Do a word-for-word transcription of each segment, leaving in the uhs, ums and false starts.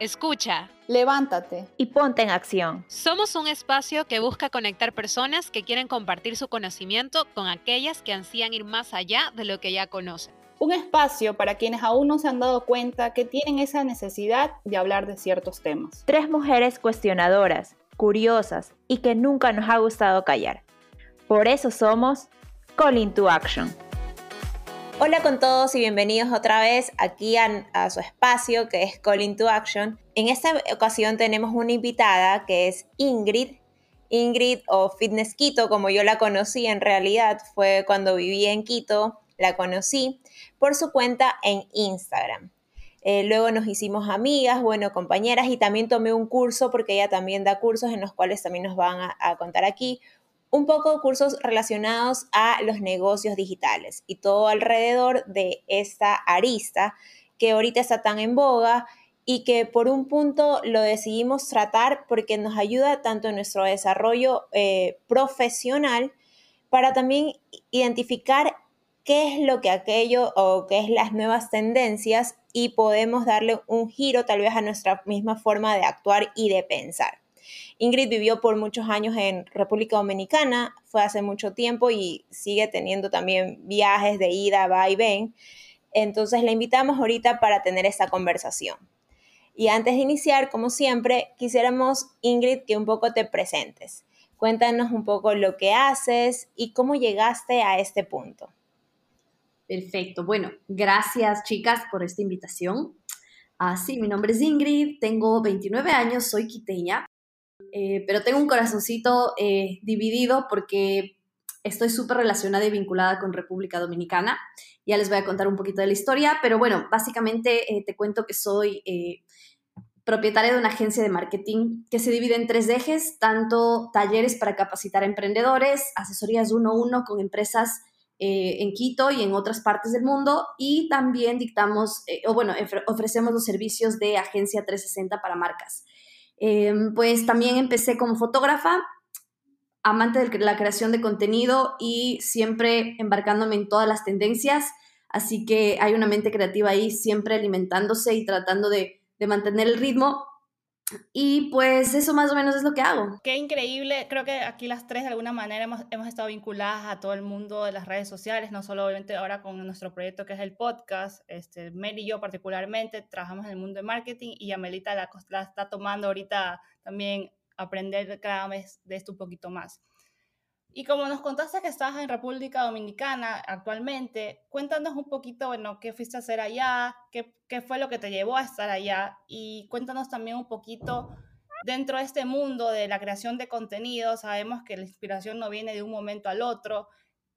Escucha, levántate y ponte en acción. Somos un espacio que busca conectar personas que quieren compartir su conocimiento con aquellas que ansían ir más allá de lo que ya conocen. Un espacio para quienes aún no se han dado cuenta que tienen esa necesidad de hablar de ciertos temas. Tres mujeres cuestionadoras, curiosas y que nunca nos ha gustado callar. Por eso somos Call into Action. Hola con todos y bienvenidos otra vez aquí a, a su espacio que es Call into Action. En esta ocasión tenemos una invitada que es Ingrid. Ingrid o Fitness Quito, como yo la conocí en realidad, fue cuando viví en Quito, la conocí por su cuenta en Instagram. Eh, luego nos hicimos amigas, bueno, compañeras, y también tomé un curso porque ella también da cursos en los cuales también nos van a, a contar aquí. Un poco cursos relacionados a los negocios digitales y todo alrededor de esta arista que ahorita está tan en boga y que por un punto lo decidimos tratar porque nos ayuda tanto en nuestro desarrollo eh, profesional para también identificar qué es lo que aquello o qué es las nuevas tendencias y podemos darle un giro tal vez a nuestra misma forma de actuar y de pensar. Ingrid vivió por muchos años en República Dominicana, fue hace mucho tiempo y sigue teniendo también viajes de ida, va y ven. Entonces la invitamos ahorita para tener esta conversación. Y antes de iniciar, como siempre, quisiéramos, Ingrid, que un poco te presentes. Cuéntanos un poco lo que haces y cómo llegaste a este punto. Perfecto. Bueno, gracias chicas por esta invitación. Ah, sí, mi nombre es Ingrid, tengo veintinueve años, soy quiteña. Eh, pero tengo un corazoncito eh, dividido porque estoy súper relacionada y vinculada con República Dominicana. Ya les voy a contar un poquito de la historia, pero bueno, básicamente eh, te cuento que soy eh, propietaria de una agencia de marketing que se divide en tres ejes, tanto talleres para capacitar a emprendedores, asesorías uno a uno con empresas eh, en Quito y en otras partes del mundo, y también dictamos, eh, o bueno, ofrecemos los servicios de Agencia trescientos sesenta para marcas. Eh, pues también empecé como fotógrafa, amante de la creación de contenido y siempre embarcándome en todas las tendencias, así que hay una mente creativa ahí siempre alimentándose y tratando de, de mantener el ritmo y pues eso más o menos es lo que hago. Qué increíble, creo que aquí las tres de alguna manera hemos, hemos estado vinculadas a todo el mundo de las redes sociales, no solo obviamente ahora con nuestro proyecto que es el podcast. este, Mel y yo particularmente trabajamos en el mundo de marketing y Amelita la, la está tomando ahorita también aprender cada vez de esto un poquito más. Y como nos contaste que estás en República Dominicana actualmente, cuéntanos un poquito, bueno, qué fuiste a hacer allá, qué, qué fue lo que te llevó a estar allá y cuéntanos también un poquito dentro de este mundo de la creación de contenido. Sabemos que la inspiración no viene de un momento al otro.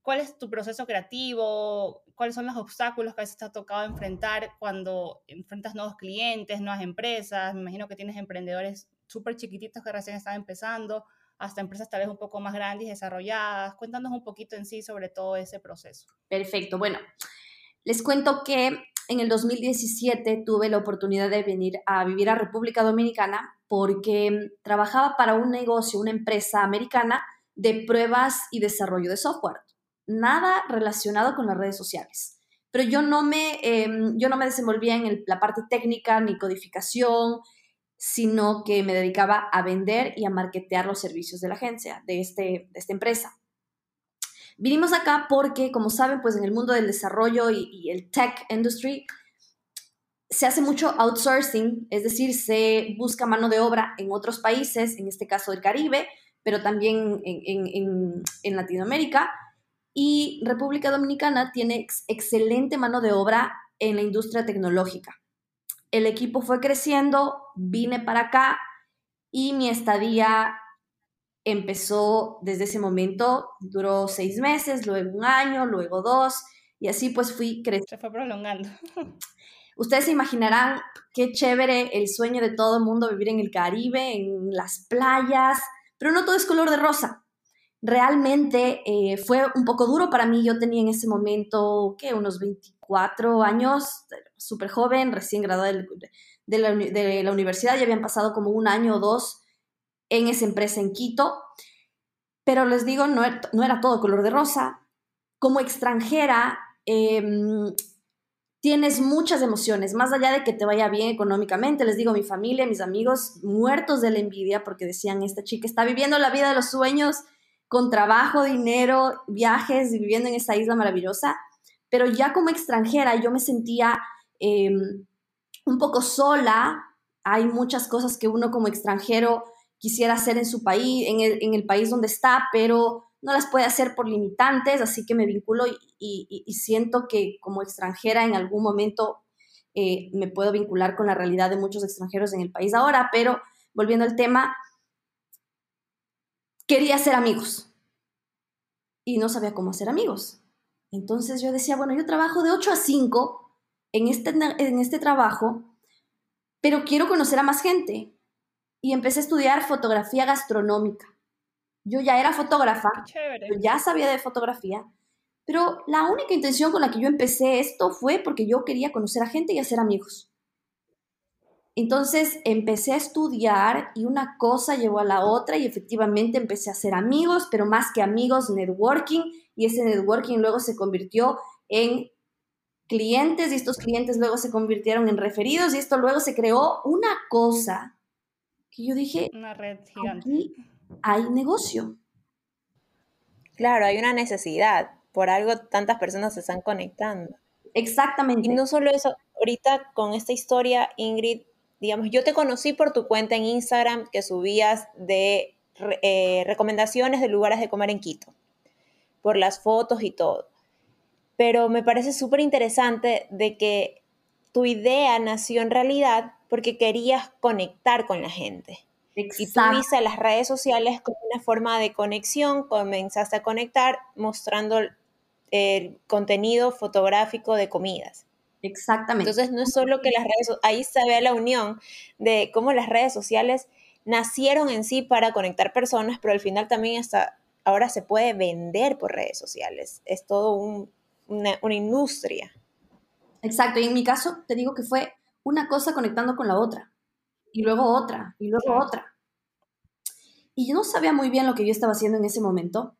¿Cuál es tu proceso creativo? ¿Cuáles son los obstáculos que a veces te ha tocado enfrentar cuando enfrentas nuevos clientes, nuevas empresas? Me imagino que tienes emprendedores súper chiquititos que recién están empezando, hasta empresas tal vez un poco más grandes, desarrolladas. Cuéntanos un poquito en sí sobre todo ese proceso. Perfecto. Bueno, les cuento que en el dos mil diecisiete tuve la oportunidad de venir a vivir a República Dominicana porque trabajaba para un negocio, una empresa americana de pruebas y desarrollo de software. Nada relacionado con las redes sociales. Pero yo no me, eh, yo no me desenvolvía en el, la parte técnica ni codificación, sino que me dedicaba a vender y a marketear los servicios de la agencia, de, este, de esta empresa. Vinimos acá porque, como saben, pues en el mundo del desarrollo y, y el tech industry se hace mucho outsourcing, es decir, se busca mano de obra en otros países, en este caso del Caribe, pero también en, en, en, en Latinoamérica, y República Dominicana tiene ex, excelente mano de obra en la industria tecnológica. El equipo fue creciendo, vine para acá y mi estadía empezó desde ese momento, duró seis meses, luego un año, luego dos y así pues fui creciendo. Se fue prolongando. Ustedes se imaginarán qué chévere el sueño de todo el mundo vivir en el Caribe, en las playas, pero no todo es color de rosa. Realmente eh, fue un poco duro para mí. Yo tenía en ese momento, ¿qué? Unos veinticuatro años, súper joven, recién graduada de, de, la, de la universidad. Ya habían pasado como un año o dos en esa empresa en Quito. Pero les digo, no, no era todo color de rosa. Como extranjera, eh, tienes muchas emociones, más allá de que te vaya bien económicamente. Les digo, mi familia, mis amigos, muertos de la envidia porque decían, esta chica está viviendo la vida de los sueños con trabajo, dinero, viajes y viviendo en esta isla maravillosa. Pero ya como extranjera yo me sentía eh, un poco sola. Hay muchas cosas que uno como extranjero quisiera hacer en su país, en el, en el país donde está, pero no las puede hacer por limitantes, así que me vinculo y, y, y siento que como extranjera en algún momento eh, me puedo vincular con la realidad de muchos extranjeros en el país ahora, pero volviendo al tema, quería hacer amigos y no sabía cómo hacer amigos. Entonces yo decía, bueno, yo trabajo de ocho a cinco en este, en este trabajo, pero quiero conocer a más gente. Y empecé a estudiar fotografía gastronómica. Yo ya era fotógrafa, yo ya sabía de fotografía, pero la única intención con la que yo empecé esto fue porque yo quería conocer a gente y hacer amigos. Entonces empecé a estudiar y una cosa llevó a la otra y efectivamente empecé a hacer amigos, pero más que amigos, networking, y ese networking luego se convirtió en clientes, y estos clientes luego se convirtieron en referidos, y esto luego se creó una cosa que yo dije, una red gigante. Aquí hay negocio. Claro, hay una necesidad, por algo tantas personas se están conectando. Exactamente. Y no solo eso, ahorita con esta historia, Ingrid, digamos, yo te conocí por tu cuenta en Instagram que subías de eh, recomendaciones de lugares de comer en Quito, por las fotos y todo. Pero me parece súper interesante de que tu idea nació en realidad porque querías conectar con la gente. Exacto. Y tú viste las redes sociales como una forma de conexión, comenzaste a conectar mostrando el contenido fotográfico de comidas. Exactamente. Entonces no es solo que las redes, ahí se ve la unión de cómo las redes sociales nacieron en sí para conectar personas, pero al final también hasta ahora se puede vender por redes sociales. Es todo un, una, una industria. Exacto, y en mi caso te digo que fue una cosa conectando con la otra, y luego otra, y luego otra. Y yo no sabía muy bien lo que yo estaba haciendo en ese momento,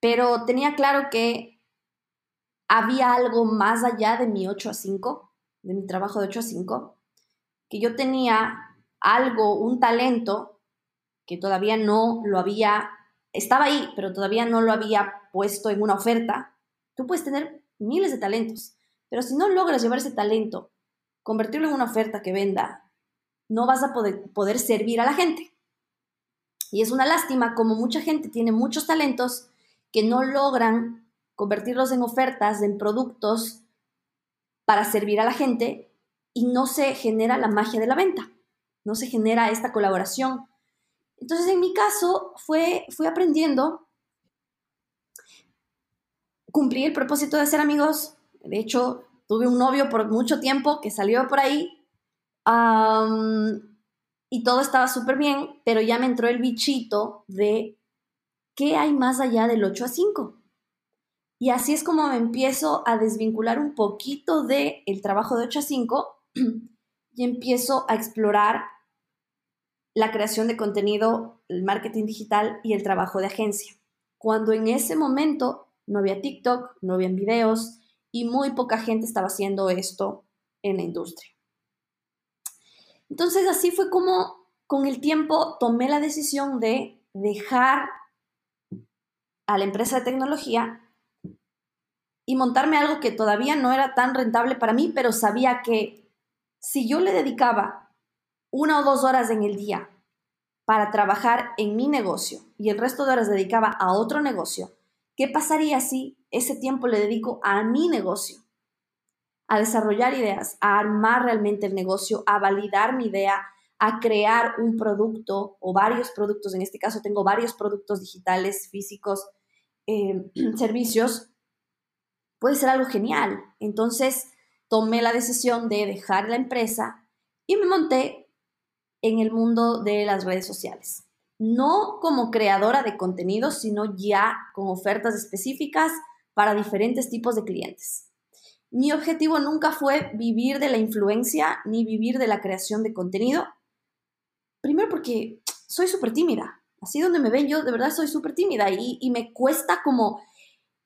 pero tenía claro que había algo más allá de mi ocho a cinco, de mi trabajo de ocho a cinco, que yo tenía algo, un talento que todavía no lo había, estaba ahí, pero todavía no lo había puesto en una oferta. Tú puedes tener miles de talentos, pero si no logras llevar ese talento, convertirlo en una oferta que venda, no vas a poder, poder servir a la gente. Y es una lástima, como mucha gente tiene muchos talentos que no logran convertirlos en ofertas, en productos para servir a la gente, y no se genera la magia de la venta, no se genera esta colaboración. Entonces, en mi caso, fue, fui aprendiendo, cumplí el propósito de ser amigos. De hecho, tuve un novio por mucho tiempo que salió por ahí, Um, y todo estaba súper bien, pero ya me entró el bichito de ¿qué hay más allá del ocho a cinco? Y así es como me empiezo a desvincular un poquito de el trabajo de ocho a cinco y empiezo a explorar la creación de contenido, el marketing digital y el trabajo de agencia. Cuando en ese momento no había TikTok, no había videos y muy poca gente estaba haciendo esto en la industria. Entonces, así fue como con el tiempo tomé la decisión de dejar a la empresa de tecnología y montarme algo que todavía no era tan rentable para mí, pero sabía que si yo le dedicaba una o dos horas en el día para trabajar en mi negocio y el resto de horas dedicaba a otro negocio, ¿qué pasaría si ese tiempo le dedico a mi negocio? A desarrollar ideas, a armar realmente el negocio, a validar mi idea, a crear un producto o varios productos. En este caso tengo varios productos digitales, físicos, eh, servicios. Puede ser algo genial. Entonces tomé la decisión de dejar la empresa y me monté en el mundo de las redes sociales. No como creadora de contenidos, sino ya con ofertas específicas para diferentes tipos de clientes. Mi objetivo nunca fue vivir de la influencia ni vivir de la creación de contenido. Primero porque soy súper tímida. Así donde me ven yo, de verdad soy súper tímida y, y me cuesta como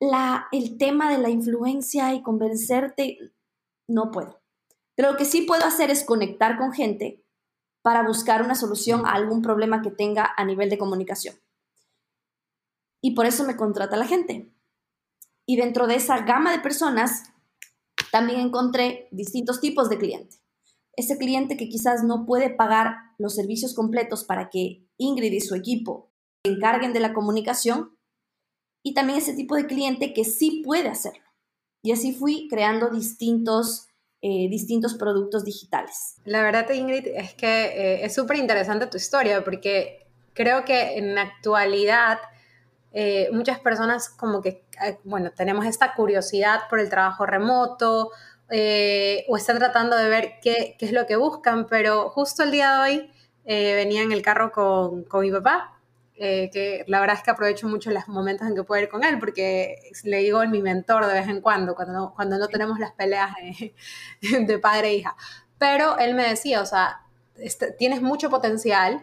la, el tema de la influencia y convencerte. no puedo. Pero lo que sí puedo hacer es conectar con gente para buscar una solución a algún problema que tenga a nivel de comunicación. Y por eso me contrata la gente. Y dentro de esa gama de personas, también encontré distintos tipos de cliente. Ese cliente que quizás no puede pagar los servicios completos para que Ingrid y su equipo se encarguen de la comunicación, y también ese tipo de cliente que sí puede hacerlo. Y así fui creando distintos, eh, distintos productos digitales. La verdad, Ingrid, es que eh, es súper interesante tu historia, porque creo que en la actualidad eh, muchas personas como que, eh, bueno, tenemos esta curiosidad por el trabajo remoto, Eh, o están tratando de ver qué, qué es lo que buscan, pero justo el día de hoy eh, venía en el carro con, con mi papá, eh, que la verdad es que aprovecho mucho los momentos en que puedo ir con él, porque le digo en mi mentor de vez en cuando, cuando no, cuando no tenemos las peleas de, de padre e hija. Pero él me decía, o sea, este, tienes mucho potencial,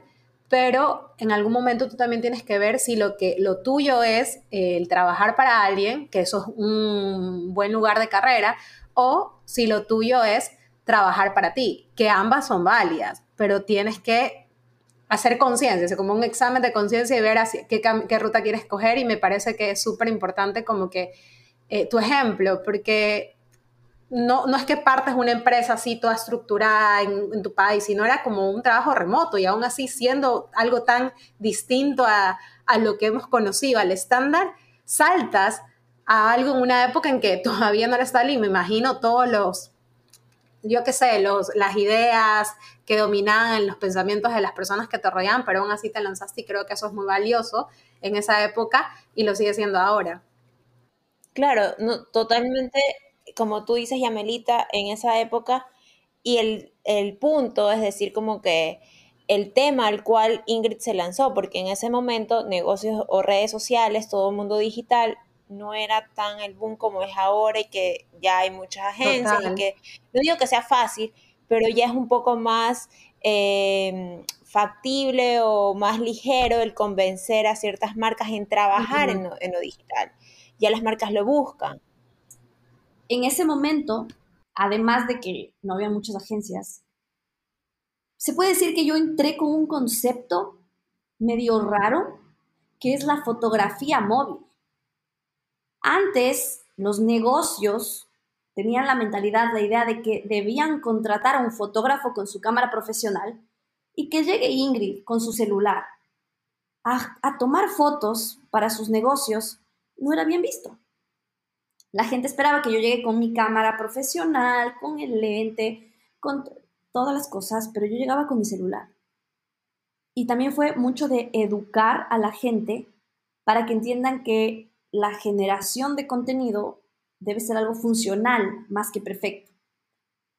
pero en algún momento tú también tienes que ver si lo, que, lo tuyo es eh, el trabajar para alguien, que eso es un buen lugar de carrera, o si lo tuyo es trabajar para ti, que ambas son válidas, pero tienes que hacer conciencia, o sea, como un examen de conciencia y ver hacia qué, qué ruta quieres coger. Y me parece que es súper importante como que eh, tu ejemplo, porque no, no es que partas una empresa así toda estructurada en, en tu país, sino era como un trabajo remoto, y aún así siendo algo tan distinto a, a lo que hemos conocido, al estándar, saltas a algo en una época en que todavía no lo está, y me imagino todos los, yo qué sé, los, las ideas que dominaban los pensamientos de las personas que te rodeaban, pero aún así te lanzaste, y creo que eso es muy valioso en esa época y lo sigue siendo ahora. Claro, no, totalmente, como tú dices, Yamelita, en esa época, y el, el punto, es decir, como que el tema al cual Ingrid se lanzó, porque en ese momento negocios o redes sociales, todo el mundo digital, no era tan el boom como es ahora, y que ya hay muchas agencias. Total. Y que no digo que sea fácil, pero ya es un poco más eh, factible o más ligero el convencer a ciertas marcas en trabajar uh-huh. en, lo, en lo digital. Ya las marcas lo buscan. En ese momento, además de que no había muchas agencias, se puede decir que yo entré con un concepto medio raro, que es la fotografía móvil. Antes, los negocios tenían la mentalidad, la idea de que debían contratar a un fotógrafo con su cámara profesional y que llegue Ingrid con su celular a, a tomar fotos para sus negocios. No era bien visto. La gente esperaba que yo llegue con mi cámara profesional, con el lente, con t- todas las cosas, pero yo llegaba con mi celular. Y también fue mucho de educar a la gente para que entiendan que la generación de contenido debe ser algo funcional más que perfecto.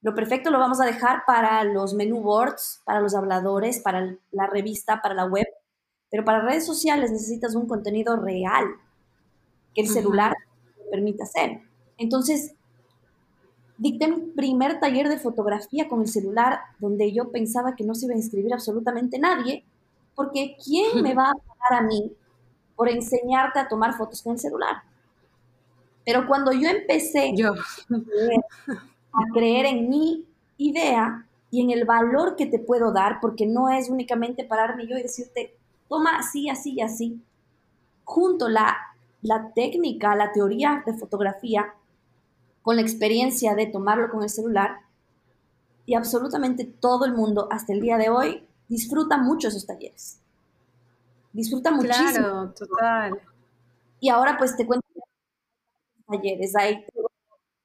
Lo perfecto lo vamos a dejar para los menú boards, para los habladores, para la revista, para la web, pero para redes sociales necesitas un contenido real que el celular te permite hacer. Entonces, dicté mi primer taller de fotografía con el celular, donde yo pensaba que no se iba a inscribir absolutamente nadie, porque ¿quién me va a pagar a mí por enseñarte a tomar fotos con el celular? Pero cuando yo empecé yo. a creer en mi idea y en el valor que te puedo dar, porque no es únicamente pararme yo y decirte, toma así, así y así, junto la, la técnica, la teoría de fotografía, con la experiencia de tomarlo con el celular, y absolutamente todo el mundo hasta el día de hoy disfruta mucho esos talleres. Disfruta muchísimo. Claro, total. Y ahora pues te cuento talleres. Hay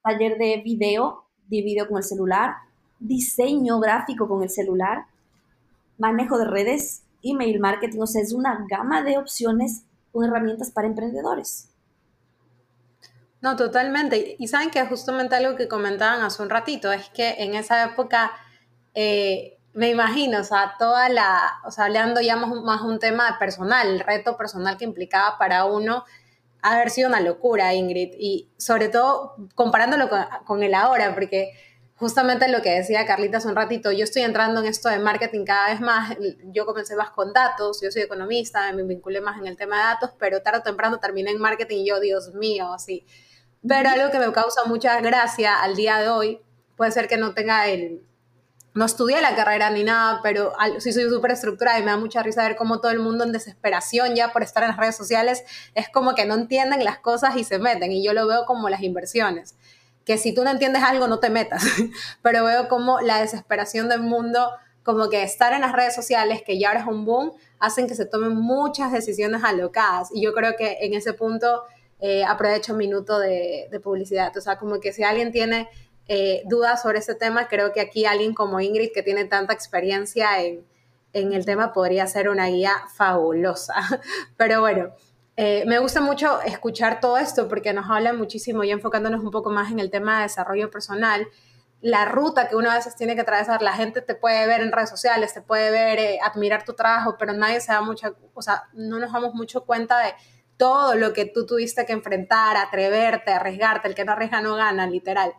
taller de video, de video con el celular, diseño gráfico con el celular, manejo de redes, email marketing. O sea, es una gama de opciones con herramientas para emprendedores. No, totalmente. Y saben que justamente algo que comentaban hace un ratito es que en esa época... Eh, Me imagino, o sea, toda la, o sea, hablando ya más, más un tema personal, el reto personal que implicaba para uno haber sido una locura, Ingrid, y sobre todo comparándolo con, con el ahora, porque justamente lo que decía Carlita hace un ratito, yo estoy entrando en esto de marketing cada vez más, yo comencé más con datos, yo soy economista, me vinculé más en el tema de datos, pero tarde o temprano terminé en marketing y yo, Dios mío, así. Pero algo que me causa mucha gracia al día de hoy puede ser que no tenga el... No estudié la carrera ni nada, pero sí soy súper estructurada y me da mucha risa ver cómo todo el mundo en desesperación ya por estar en las redes sociales es como que no entienden las cosas y se meten. Y yo lo veo como las inversiones, que si tú no entiendes algo no te metas. Pero veo como la desesperación del mundo, como que estar en las redes sociales, que ya ahora es un boom, hacen que se tomen muchas decisiones alocadas. Y yo creo que en ese punto eh, aprovecho un minuto de, de publicidad. O sea, como que si alguien tiene... Eh, dudas sobre este tema, creo que aquí alguien como Ingrid, que tiene tanta experiencia en, en el tema, podría ser una guía fabulosa. Pero bueno, eh, me gusta mucho escuchar todo esto porque nos habla muchísimo, y enfocándonos un poco más en el tema de desarrollo personal, la ruta que uno a veces tiene que atravesar. La gente te puede ver en redes sociales, te puede ver, eh, admirar tu trabajo, pero nadie se da mucha, o sea, no nos damos mucho cuenta de todo lo que tú tuviste que enfrentar, atreverte, arriesgarte. El que no arriesga no gana, literal.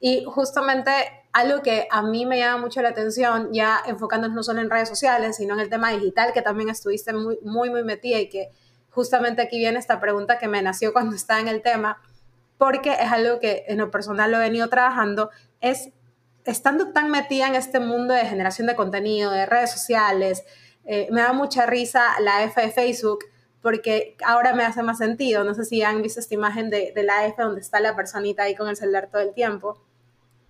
Y justamente algo que a mí me llama mucho la atención, ya enfocándonos no solo en redes sociales, sino en el tema digital, que también estuviste muy, muy, muy metida, y que justamente aquí viene esta pregunta que me nació cuando estaba en el tema, porque es algo que en lo personal lo he venido trabajando, es estando tan metida en este mundo de generación de contenido, de redes sociales, eh, me da mucha risa la F de Facebook, porque ahora me hace más sentido. No sé si han visto esta imagen de, de la F donde está la personita ahí con el celular todo el tiempo.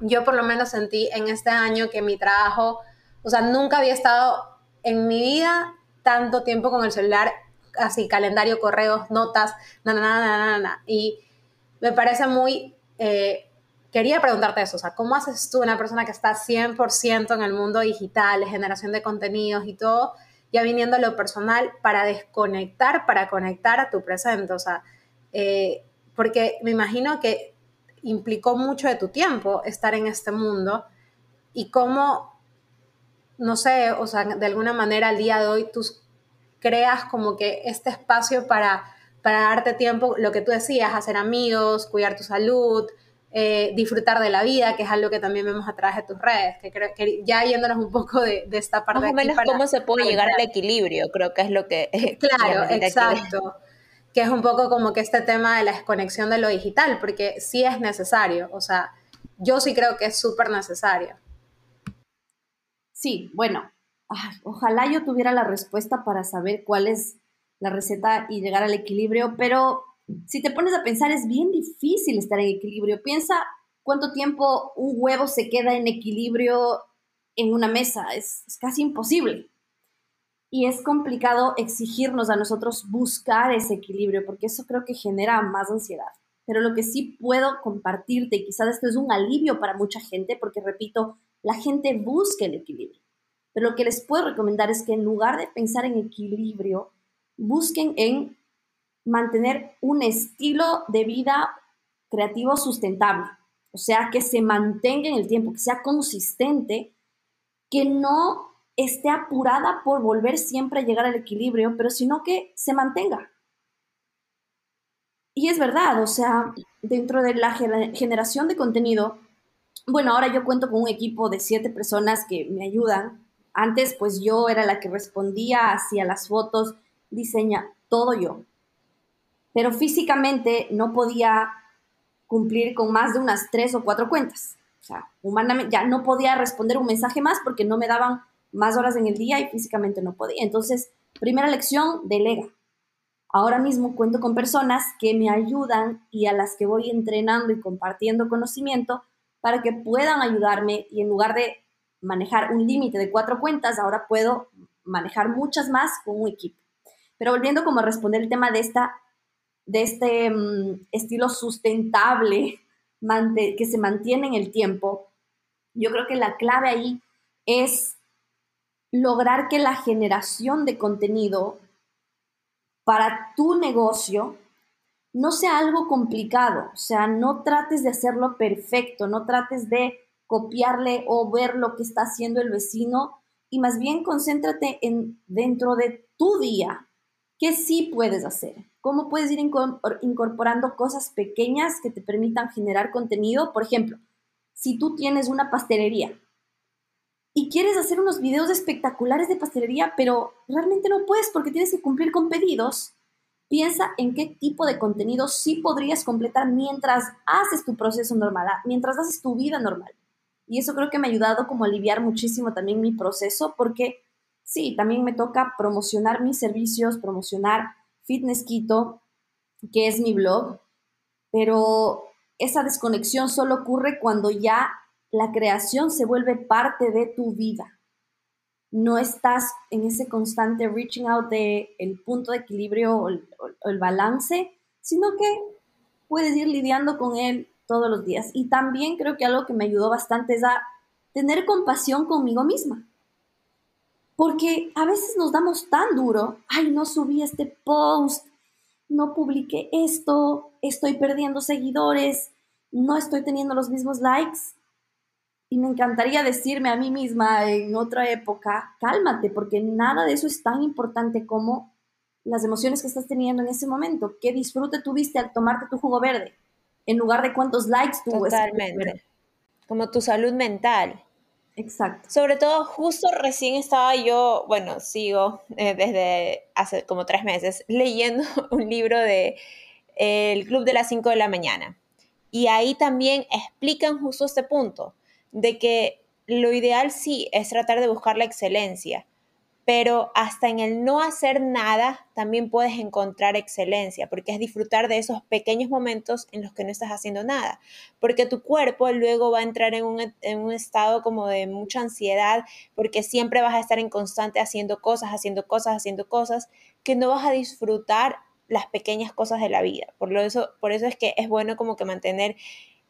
Yo por lo menos sentí en este año que mi trabajo, o sea, nunca había estado en mi vida tanto tiempo con el celular, así, calendario, correos, notas, na, na, na, na, na. Y me parece muy, eh, quería preguntarte eso, o sea, ¿cómo haces tú, una persona que está cien por ciento en el mundo digital, generación de contenidos y todo, ya viniendo a lo personal, para desconectar, para conectar a tu presente? O sea, eh, porque me imagino que implicó mucho de tu tiempo estar en este mundo, y cómo, no sé, o sea, de alguna manera al día de hoy tú creas como que este espacio para, para darte tiempo, lo que tú decías, hacer amigos, cuidar tu salud, eh, disfrutar de la vida, que es algo que también vemos a través de tus redes, que, creo, que ya yéndonos un poco de, de esta parte. Más o menos para, cómo se puede para, llegar al equilibrio, creo que es lo que... Claro, exacto. Aquí. Que es un poco como que este tema de la desconexión de lo digital, porque sí es necesario, o sea, yo sí creo que es súper necesario. Sí, bueno, ojalá yo tuviera la respuesta para saber cuál es la receta y llegar al equilibrio, pero si te pones a pensar, es bien difícil estar en equilibrio. Piensa cuánto tiempo un huevo se queda en equilibrio en una mesa, es, es casi imposible. Y es complicado exigirnos a nosotros buscar ese equilibrio, porque eso creo que genera más ansiedad. Pero lo que sí puedo compartirte, y quizás esto es un alivio para mucha gente, porque repito, la gente busca el equilibrio. Pero lo que les puedo recomendar es que en lugar de pensar en equilibrio, busquen en mantener un estilo de vida creativo sustentable. O sea, que se mantenga en el tiempo, que sea consistente, que no... esté apurada por volver siempre a llegar al equilibrio, pero sino que se mantenga. Y es verdad, o sea, dentro de la generación de contenido, bueno, ahora yo cuento con un equipo de siete personas que me ayudan. Antes, pues yo era la que respondía, hacía las fotos, diseña, todo yo. Pero físicamente no podía cumplir con más de unas tres o cuatro cuentas. O sea, humanamente ya no podía responder un mensaje más porque no me daban más horas en el día y físicamente no podía. Entonces, primera lección, delega. Ahora mismo cuento con personas que me ayudan y a las que voy entrenando y compartiendo conocimiento para que puedan ayudarme, y en lugar de manejar un límite de cuatro cuentas, ahora puedo manejar muchas más con un equipo. Pero volviendo como a responder el tema de, esta, de este um, estilo sustentable que se mantiene en el tiempo, yo creo que la clave ahí es lograr que la generación de contenido para tu negocio no sea algo complicado. O sea, no trates de hacerlo perfecto, no trates de copiarle o ver lo que está haciendo el vecino, y más bien concéntrate en dentro de tu día, qué sí puedes hacer, cómo puedes ir incorporando cosas pequeñas que te permitan generar contenido. Por ejemplo, si tú tienes una pastelería y quieres hacer unos videos espectaculares de pastelería, pero realmente no puedes porque tienes que cumplir con pedidos, piensa en qué tipo de contenido sí podrías completar mientras haces tu proceso normal, mientras haces tu vida normal. Y eso creo que me ha ayudado como a aliviar muchísimo también mi proceso, porque sí, también me toca promocionar mis servicios, promocionar Fitness Quito, que es mi blog, pero esa desconexión solo ocurre cuando ya la creación se vuelve parte de tu vida. No estás en ese constante reaching out de el punto de equilibrio o el, o el balance, sino que puedes ir lidiando con él todos los días. Y también creo que algo que me ayudó bastante es a tener compasión conmigo misma. Porque a veces nos damos tan duro, ay, no subí este post, no publiqué esto, estoy perdiendo seguidores, no estoy teniendo los mismos likes. Y me encantaría decirme a mí misma en otra época, cálmate, porque nada de eso es tan importante como las emociones que estás teniendo en ese momento. ¿Qué disfrute tuviste al tomarte tu jugo verde? En lugar de cuántos likes tuvo. Totalmente. Como tu salud mental. Exacto. Sobre todo, justo recién estaba yo, bueno, sigo eh, desde hace como tres meses, leyendo un libro de eh, El Club de las cinco de la mañana. Y ahí también explican justo este punto, de que lo ideal sí es tratar de buscar la excelencia, pero hasta en el no hacer nada también puedes encontrar excelencia, porque es disfrutar de esos pequeños momentos en los que no estás haciendo nada, porque tu cuerpo luego va a entrar en un, en un estado como de mucha ansiedad, porque siempre vas a estar en constante haciendo cosas, haciendo cosas, haciendo cosas, que no vas a disfrutar las pequeñas cosas de la vida. Por lo eso, por eso es que es bueno como que mantener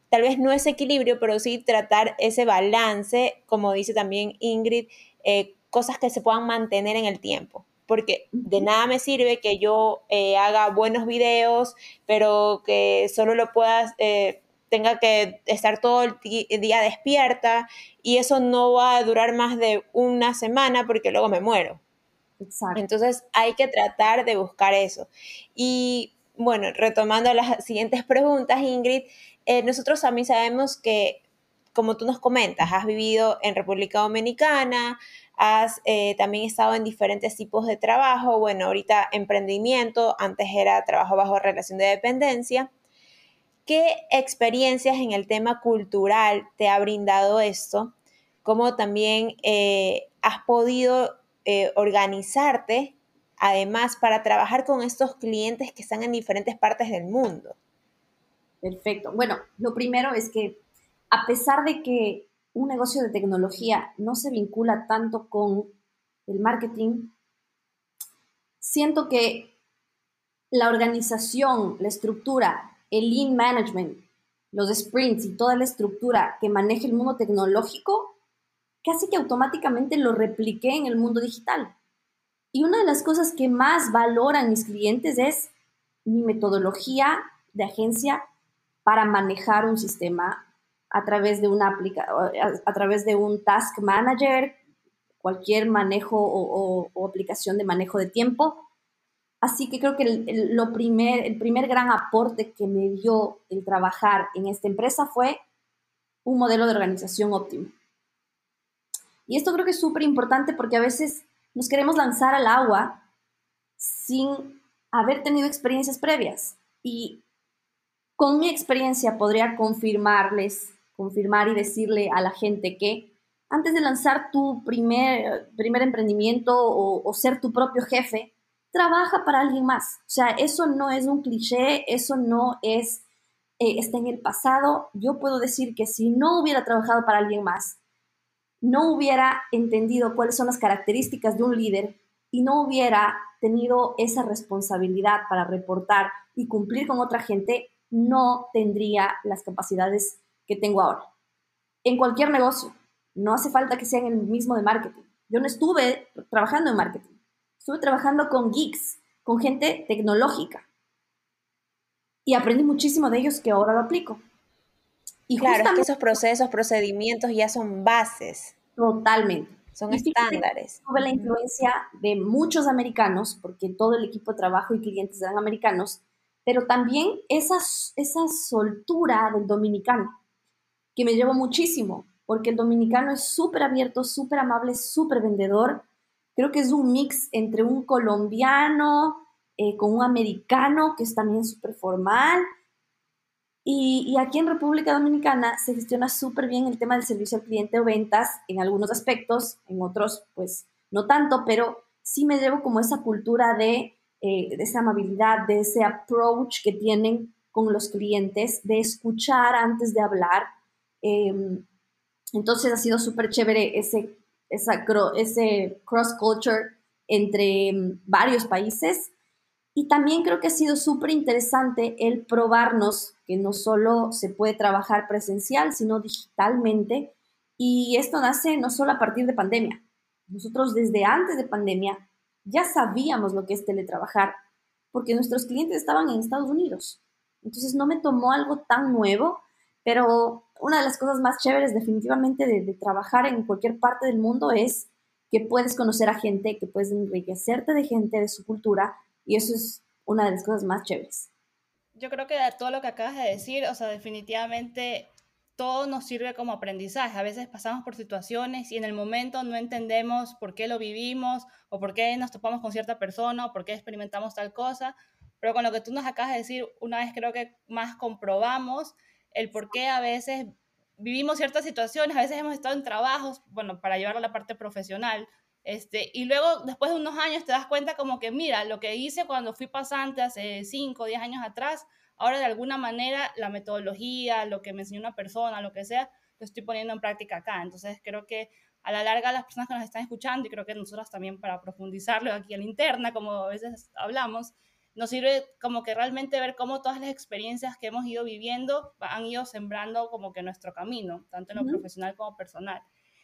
tal vez no ese equilibrio, pero sí tratar ese balance, como dice también Ingrid, eh, cosas que se puedan mantener en el tiempo. Porque de nada me sirve que yo eh, haga buenos videos, pero que solo lo puedas, eh, tenga que estar todo el t- día despierta, y eso no va a durar más de una semana porque luego me muero. Exacto. Entonces hay que tratar de buscar eso. Y bueno, retomando las siguientes preguntas, Ingrid, Eh, nosotros también sabemos que, como tú nos comentas, has vivido en República Dominicana, has eh, también estado en diferentes tipos de trabajo, bueno, ahorita emprendimiento, antes era trabajo bajo relación de dependencia. ¿Qué experiencias en el tema cultural te ha brindado esto? ¿Cómo también eh, has podido eh, organizarte, además, para trabajar con estos clientes que están en diferentes partes del mundo? Perfecto. Bueno, lo primero es que a pesar de que un negocio de tecnología no se vincula tanto con el marketing, siento que la organización, la estructura, el lean management, los sprints y toda la estructura que maneja el mundo tecnológico, casi que automáticamente lo repliqué en el mundo digital. Y una de las cosas que más valoran mis clientes es mi metodología de agencia para manejar un sistema a través de una aplica- a través de un task manager, cualquier manejo o, o, o aplicación de manejo de tiempo. Así que creo que el, el, lo primer, el primer gran aporte que me dio el trabajar en esta empresa fue un modelo de organización óptimo. Y esto creo que es súper importante porque a veces nos queremos lanzar al agua sin haber tenido experiencias previas. Y con mi experiencia podría confirmarles, confirmar y decirle a la gente que antes de lanzar tu primer, primer emprendimiento o, o ser tu propio jefe, trabaja para alguien más. O sea, eso no es un cliché, eso no es, eh, está en el pasado. Yo puedo decir que si no hubiera trabajado para alguien más, no hubiera entendido cuáles son las características de un líder y no hubiera tenido esa responsabilidad para reportar y cumplir con otra gente, no tendría las capacidades que tengo ahora. En cualquier negocio, no hace falta que sea en el mismo de marketing. Yo no estuve trabajando en marketing, estuve trabajando con geeks, con gente tecnológica. Y aprendí muchísimo de ellos que ahora lo aplico. Y claro, es que esos procesos, procedimientos ya son bases. Totalmente. Son estándares. Tuve la influencia de muchos americanos, porque todo el equipo de trabajo y clientes eran americanos, pero también esa, esa soltura del dominicano, que me llevó muchísimo, porque el dominicano es súper abierto, súper amable, súper vendedor. Creo que es un mix entre un colombiano eh, con un americano, que es también súper formal, Y, y aquí en República Dominicana se gestiona súper bien el tema del servicio al cliente o ventas en algunos aspectos, en otros pues no tanto, pero sí me llevo como esa cultura de, eh, de esa amabilidad, de ese approach que tienen con los clientes, de escuchar antes de hablar. Eh, entonces ha sido súper chévere ese, esa, ese cross-culture entre um, varios países. Y también creo que ha sido súper interesante el probarnos que no solo se puede trabajar presencial, sino digitalmente. Y esto nace no solo a partir de pandemia. Nosotros desde antes de pandemia ya sabíamos lo que es teletrabajar porque nuestros clientes estaban en Estados Unidos. Entonces no me tomó algo tan nuevo, pero una de las cosas más chéveres definitivamente de, de trabajar en cualquier parte del mundo es que puedes conocer a gente, que puedes enriquecerte de gente, de su cultura, y eso es una de las cosas más chéveres. Yo creo que de todo lo que acabas de decir, o sea, definitivamente todo nos sirve como aprendizaje. A veces pasamos por situaciones y en el momento no entendemos por qué lo vivimos o por qué nos topamos con cierta persona o por qué experimentamos tal cosa, pero con lo que tú nos acabas de decir, una vez creo que más comprobamos el por qué a veces vivimos ciertas situaciones, a veces hemos estado en trabajos, bueno, para llevarlo a la parte profesional, este, y luego después de unos años te das cuenta como que, mira, lo que hice cuando fui pasante hace cinco o diez años atrás, ahora de alguna manera la metodología, lo que me enseñó una persona, lo que sea, lo estoy poniendo en práctica acá. Entonces creo que a la larga las personas que nos están escuchando, y creo que nosotros también para profundizarlo aquí en la interna, como a veces hablamos, nos sirve como que realmente ver cómo todas las experiencias que hemos ido viviendo han ido sembrando como que nuestro camino, tanto en lo uh-huh. profesional como personal.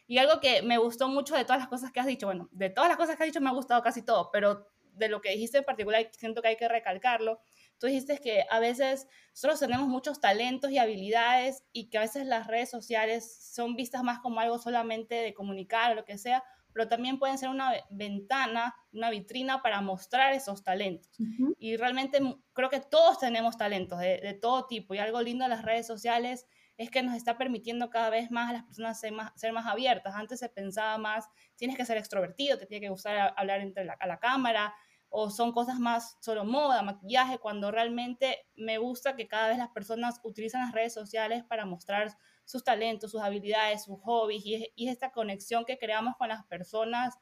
Y algo que me gustó mucho de todas las cosas que has dicho, bueno, de todas las cosas que has dicho me ha gustado casi todo, pero de lo que dijiste en particular siento que hay que recalcarlo. Tú dijiste que a veces nosotros tenemos muchos talentos y habilidades y que a veces las redes sociales son vistas más como algo solamente de comunicar o lo que sea, pero también pueden ser una ventana, una vitrina para mostrar esos talentos. Uh-huh. Y realmente creo que todos tenemos talentos de, de todo tipo, y algo lindo de las redes sociales es que nos está permitiendo cada vez más a las personas ser más, ser más abiertas. Antes se pensaba más, tienes que ser extrovertido, te tiene que gustar hablar entre la, a la cámara, o son cosas más solo moda, maquillaje, cuando realmente me gusta que cada vez las personas utilizan las redes sociales para mostrar sus talentos, sus habilidades, sus hobbies, y es, y es esta conexión que creamos con las personas,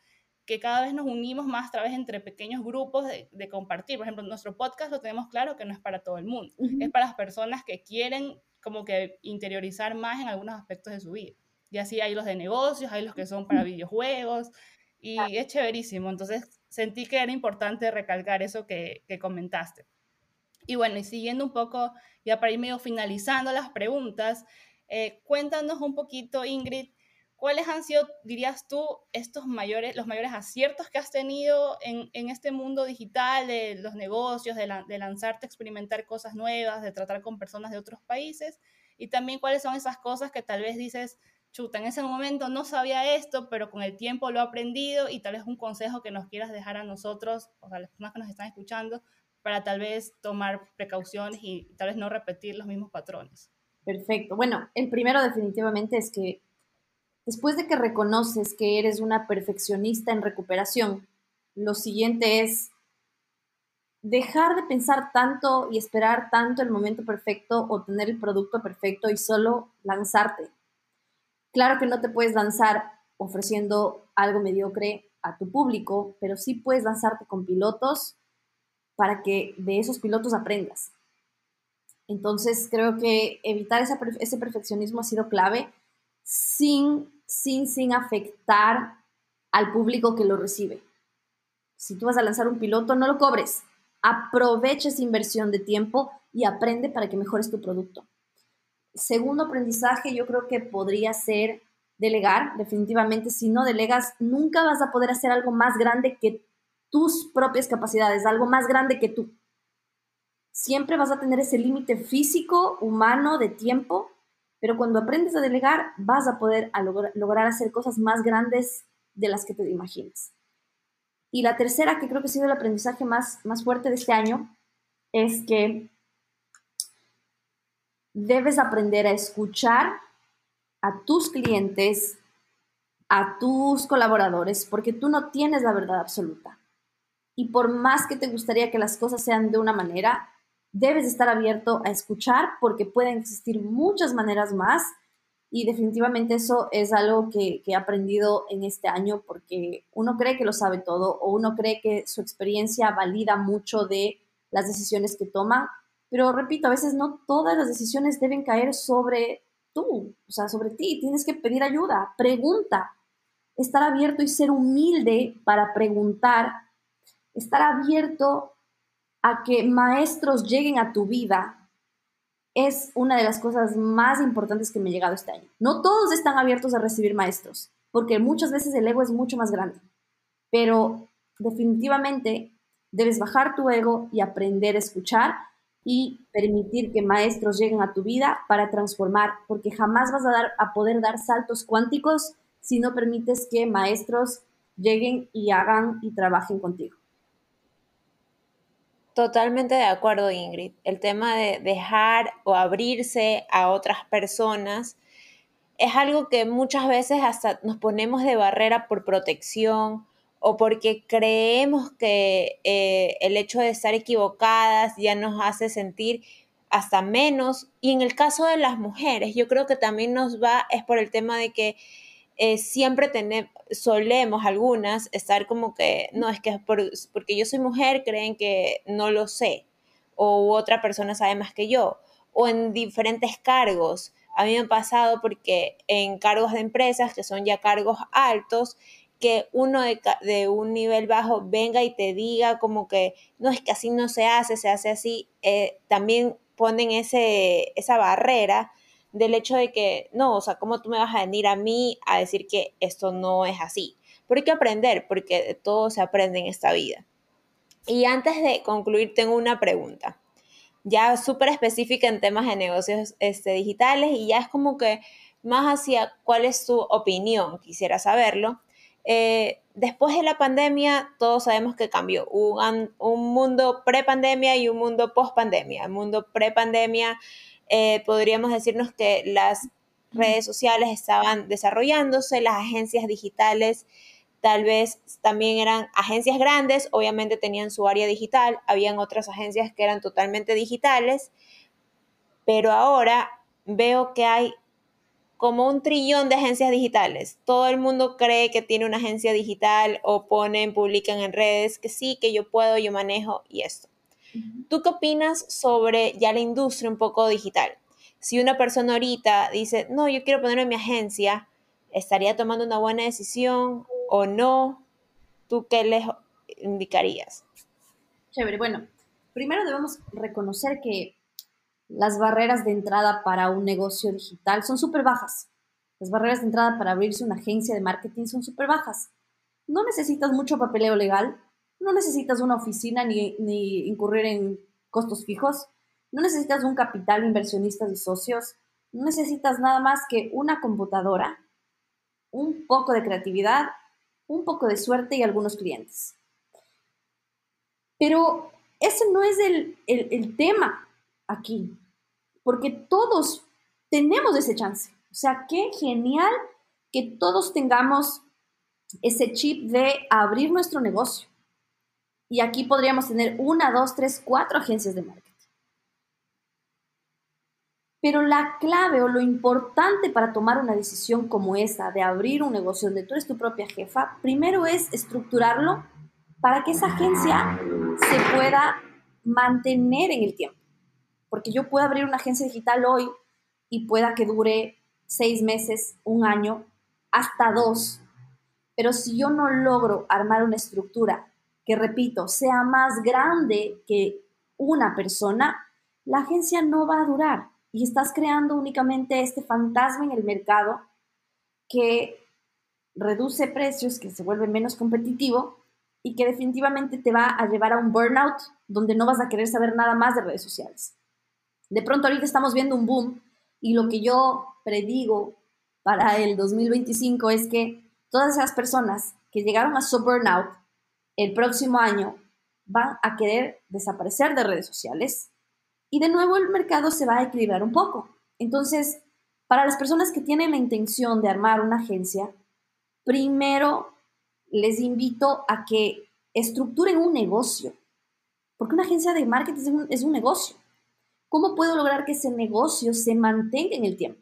que cada vez nos unimos más a través entre pequeños grupos de, de compartir. Por ejemplo, nuestro podcast lo tenemos claro que no es para todo el mundo, uh-huh. es para las personas que quieren como que interiorizar más en algunos aspectos de su vida. Y así hay los de negocios, hay los que son para uh-huh. videojuegos, y ah. es chéverísimo. Entonces sentí que era importante recalcar eso que, que comentaste. Y bueno, y siguiendo un poco, ya para ir medio finalizando las preguntas, Eh, cuéntanos un poquito, Ingrid, ¿cuáles han sido, dirías tú, estos mayores, los mayores aciertos que has tenido en, en este mundo digital, de los negocios, de, la, de lanzarte a experimentar cosas nuevas, de tratar con personas de otros países? Y también, ¿cuáles son esas cosas que tal vez dices, chuta, en ese momento no sabía esto, pero con el tiempo lo he aprendido, y tal vez un consejo que nos quieras dejar a nosotros, o sea, a las personas que nos están escuchando, para tal vez tomar precauciones y tal vez no repetir los mismos patrones? Perfecto. Bueno, el primero definitivamente es que después de que reconoces que eres una perfeccionista en recuperación, lo siguiente es dejar de pensar tanto y esperar tanto el momento perfecto o tener el producto perfecto y solo lanzarte. Claro que no te puedes lanzar ofreciendo algo mediocre a tu público, pero sí puedes lanzarte con pilotos para que de esos pilotos aprendas. Entonces creo que evitar esa, ese perfeccionismo ha sido clave sin, sin, sin afectar al público que lo recibe. Si tú vas a lanzar un piloto, no lo cobres. Aprovecha esa inversión de tiempo y aprende para que mejores tu producto. Segundo aprendizaje, yo creo que podría ser delegar. Definitivamente, si no delegas, nunca vas a poder hacer algo más grande que tus propias capacidades, algo más grande que tú. Siempre vas a tener ese límite físico, humano, de tiempo, pero cuando aprendes a delegar vas a poder a log- lograr hacer cosas más grandes de las que te imaginas. Y la tercera, que creo que ha sido el aprendizaje más, más fuerte de este año, es que debes aprender a escuchar a tus clientes, a tus colaboradores, porque tú no tienes la verdad absoluta. Y por más que te gustaría que las cosas sean de una manera, debes estar abierto a escuchar porque pueden existir muchas maneras más y definitivamente eso es algo que, que he aprendido en este año porque uno cree que lo sabe todo o uno cree que su experiencia valida mucho de las decisiones que toma, pero repito, a veces no todas las decisiones deben caer sobre tú, o sea, sobre ti. Tienes que pedir ayuda, pregunta, estar abierto y ser humilde para preguntar, estar abierto a que maestros lleguen a tu vida es una de las cosas más importantes que me ha llegado este año. No todos están abiertos a recibir maestros, porque muchas veces el ego es mucho más grande, pero definitivamente debes bajar tu ego y aprender a escuchar y permitir que maestros lleguen a tu vida para transformar, porque jamás vas a, dar, a poder dar saltos cuánticos si no permites que maestros lleguen y hagan y trabajen contigo. Totalmente de acuerdo, Ingrid. El tema de dejar o abrirse a otras personas es algo que muchas veces hasta nos ponemos de barrera por protección o porque creemos que eh, el hecho de estar equivocadas ya nos hace sentir hasta menos. Y en el caso de las mujeres, yo creo que también nos va, es por el tema de que Eh, siempre tenemos, solemos algunas estar como que, no, es que por, porque yo soy mujer creen que no lo sé, o otra persona sabe más que yo, o en diferentes cargos. A mí me ha pasado porque en cargos de empresas, que son ya cargos altos, que uno de, de un nivel bajo venga y te diga como que, no, es que así no se hace, se hace así, eh, también ponen ese, esa barrera del hecho de que, no, o sea, ¿cómo tú me vas a venir a mí a decir que esto no es así? Pero hay que aprender, porque todo se aprende en esta vida. Y antes de concluir, tengo una pregunta, ya súper específica en temas de negocios este, digitales, y ya es como que más hacia cuál es tu opinión, quisiera saberlo. Eh, después de la pandemia, todos sabemos que cambió. Hubo un, un mundo pre-pandemia y un mundo post-pandemia. El mundo pre-pandemia, Eh, podríamos decirnos que las redes sociales estaban desarrollándose, las agencias digitales tal vez también eran agencias grandes, obviamente tenían su área digital, habían otras agencias que eran totalmente digitales, pero ahora veo que hay como un trillón de agencias digitales. Todo el mundo cree que tiene una agencia digital o ponen, publican en redes que sí, que yo puedo, yo manejo y esto. ¿Tú qué opinas sobre ya la industria un poco digital? Si una persona ahorita dice, no, yo quiero ponerme en mi agencia, ¿estaría tomando una buena decisión o no? ¿Tú qué les indicarías? Chévere, bueno, primero debemos reconocer que las barreras de entrada para un negocio digital son súper bajas. Las barreras de entrada para abrirse una agencia de marketing son súper bajas. No necesitas mucho papeleo legal. No necesitas una oficina ni, ni incurrir en costos fijos. No necesitas un capital de inversionistas y socios. No necesitas nada más que una computadora, un poco de creatividad, un poco de suerte y algunos clientes. Pero ese no es el, el, el tema aquí, porque todos tenemos ese chance. O sea, qué genial que todos tengamos ese chip de abrir nuestro negocio. Y aquí podríamos tener una, dos, tres, cuatro agencias de marketing. Pero la clave o lo importante para tomar una decisión como esa de abrir un negocio donde tú eres tu propia jefa, primero es estructurarlo para que esa agencia se pueda mantener en el tiempo. Porque yo puedo abrir una agencia digital hoy y pueda que dure seis meses, un año, hasta dos. Pero si yo no logro armar una estructura que, repito, sea más grande que una persona, la agencia no va a durar y estás creando únicamente este fantasma en el mercado que reduce precios, que se vuelve menos competitivo y que definitivamente te va a llevar a un burnout donde no vas a querer saber nada más de redes sociales. De pronto ahorita estamos viendo un boom y lo que yo predigo para el dos mil veinticinco es que todas esas personas que llegaron a su burnout el próximo año van a querer desaparecer de redes sociales y de nuevo el mercado se va a equilibrar un poco. Entonces, para las personas que tienen la intención de armar una agencia, primero les invito a que estructuren un negocio, porque una agencia de marketing es un, es un negocio. ¿Cómo puedo lograr que ese negocio se mantenga en el tiempo?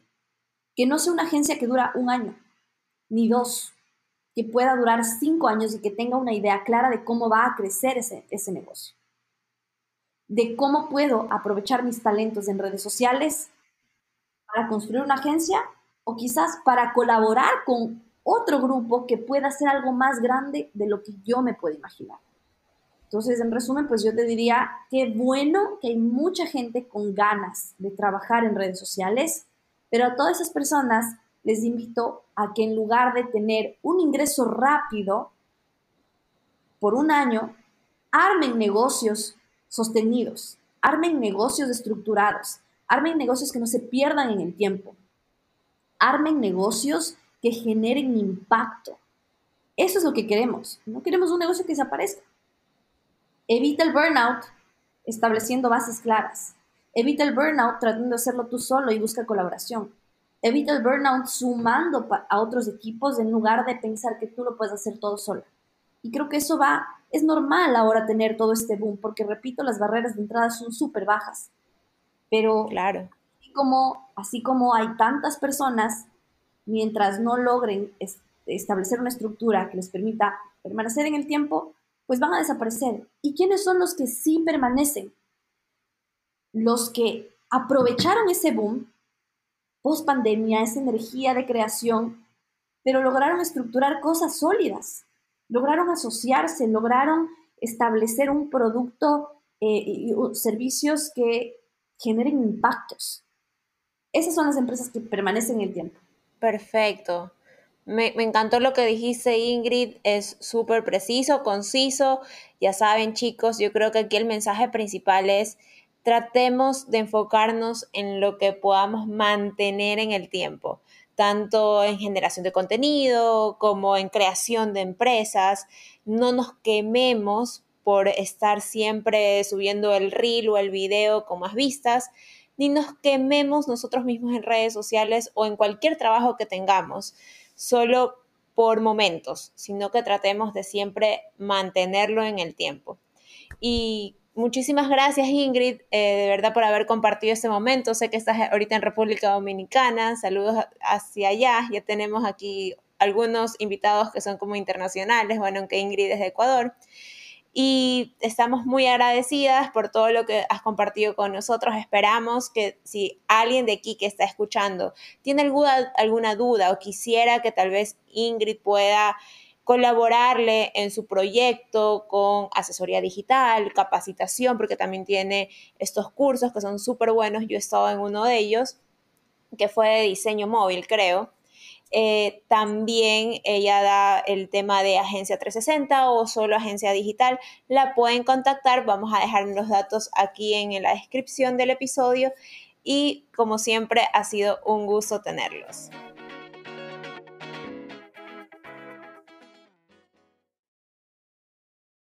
Que no sea una agencia que dura un año, ni dos, que pueda durar cinco años y que tenga una idea clara de cómo va a crecer ese, ese negocio. De cómo puedo aprovechar mis talentos en redes sociales para construir una agencia o quizás para colaborar con otro grupo que pueda hacer algo más grande de lo que yo me puedo imaginar. Entonces, en resumen, pues yo te diría que bueno que hay mucha gente con ganas de trabajar en redes sociales, pero a todas esas personas les invito a que en lugar de tener un ingreso rápido por un año, armen negocios sostenidos, armen negocios estructurados, armen negocios que no se pierdan en el tiempo, armen negocios que generen impacto. Eso es lo que queremos. No queremos un negocio que desaparezca. Evita el burnout estableciendo bases claras. Evita el burnout tratando de hacerlo tú solo y busca colaboración. Evita el burnout sumando a otros equipos en lugar de pensar que tú lo puedes hacer todo solo. Y creo que eso va, es normal ahora tener todo este boom, porque repito, las barreras de entrada son súper bajas. Pero claro. así, como, así como hay tantas personas, mientras no logren est- establecer una estructura que les permita permanecer en el tiempo, pues van a desaparecer. ¿Y quiénes son los que sí permanecen? Los que aprovecharon ese boom, post pandemia, esa energía de creación, pero lograron estructurar cosas sólidas, lograron asociarse, lograron establecer un producto eh, y servicios que generen impactos. Esas son las empresas que permanecen en el tiempo. Perfecto. Me, me encantó lo que dijiste, Ingrid, es súper preciso, conciso. Ya saben, chicos, yo creo que aquí el mensaje principal es tratemos de enfocarnos en lo que podamos mantener en el tiempo, tanto en generación de contenido como en creación de empresas. No nos quememos por estar siempre subiendo el reel o el video con más vistas, ni nos quememos nosotros mismos en redes sociales o en cualquier trabajo que tengamos, solo por momentos, sino que tratemos de siempre mantenerlo en el tiempo. Y muchísimas gracias, Ingrid, eh, de verdad por haber compartido este momento. Sé que estás ahorita en República Dominicana, saludos hacia allá. Ya tenemos aquí algunos invitados que son como internacionales, bueno, aunque Ingrid es de Ecuador. Y estamos muy agradecidas por todo lo que has compartido con nosotros. Esperamos que si alguien de aquí que está escuchando tiene alguna, alguna duda o quisiera que tal vez Ingrid pueda colaborarle en su proyecto con asesoría digital, capacitación, porque también tiene estos cursos que son súper buenos. Yo he estado en uno de ellos, que fue de diseño móvil, creo. Eh, también ella da el tema de Agencia trescientos sesenta o solo Agencia Digital. La pueden contactar, vamos a dejar los datos aquí en la descripción del episodio y como siempre ha sido un gusto tenerlos.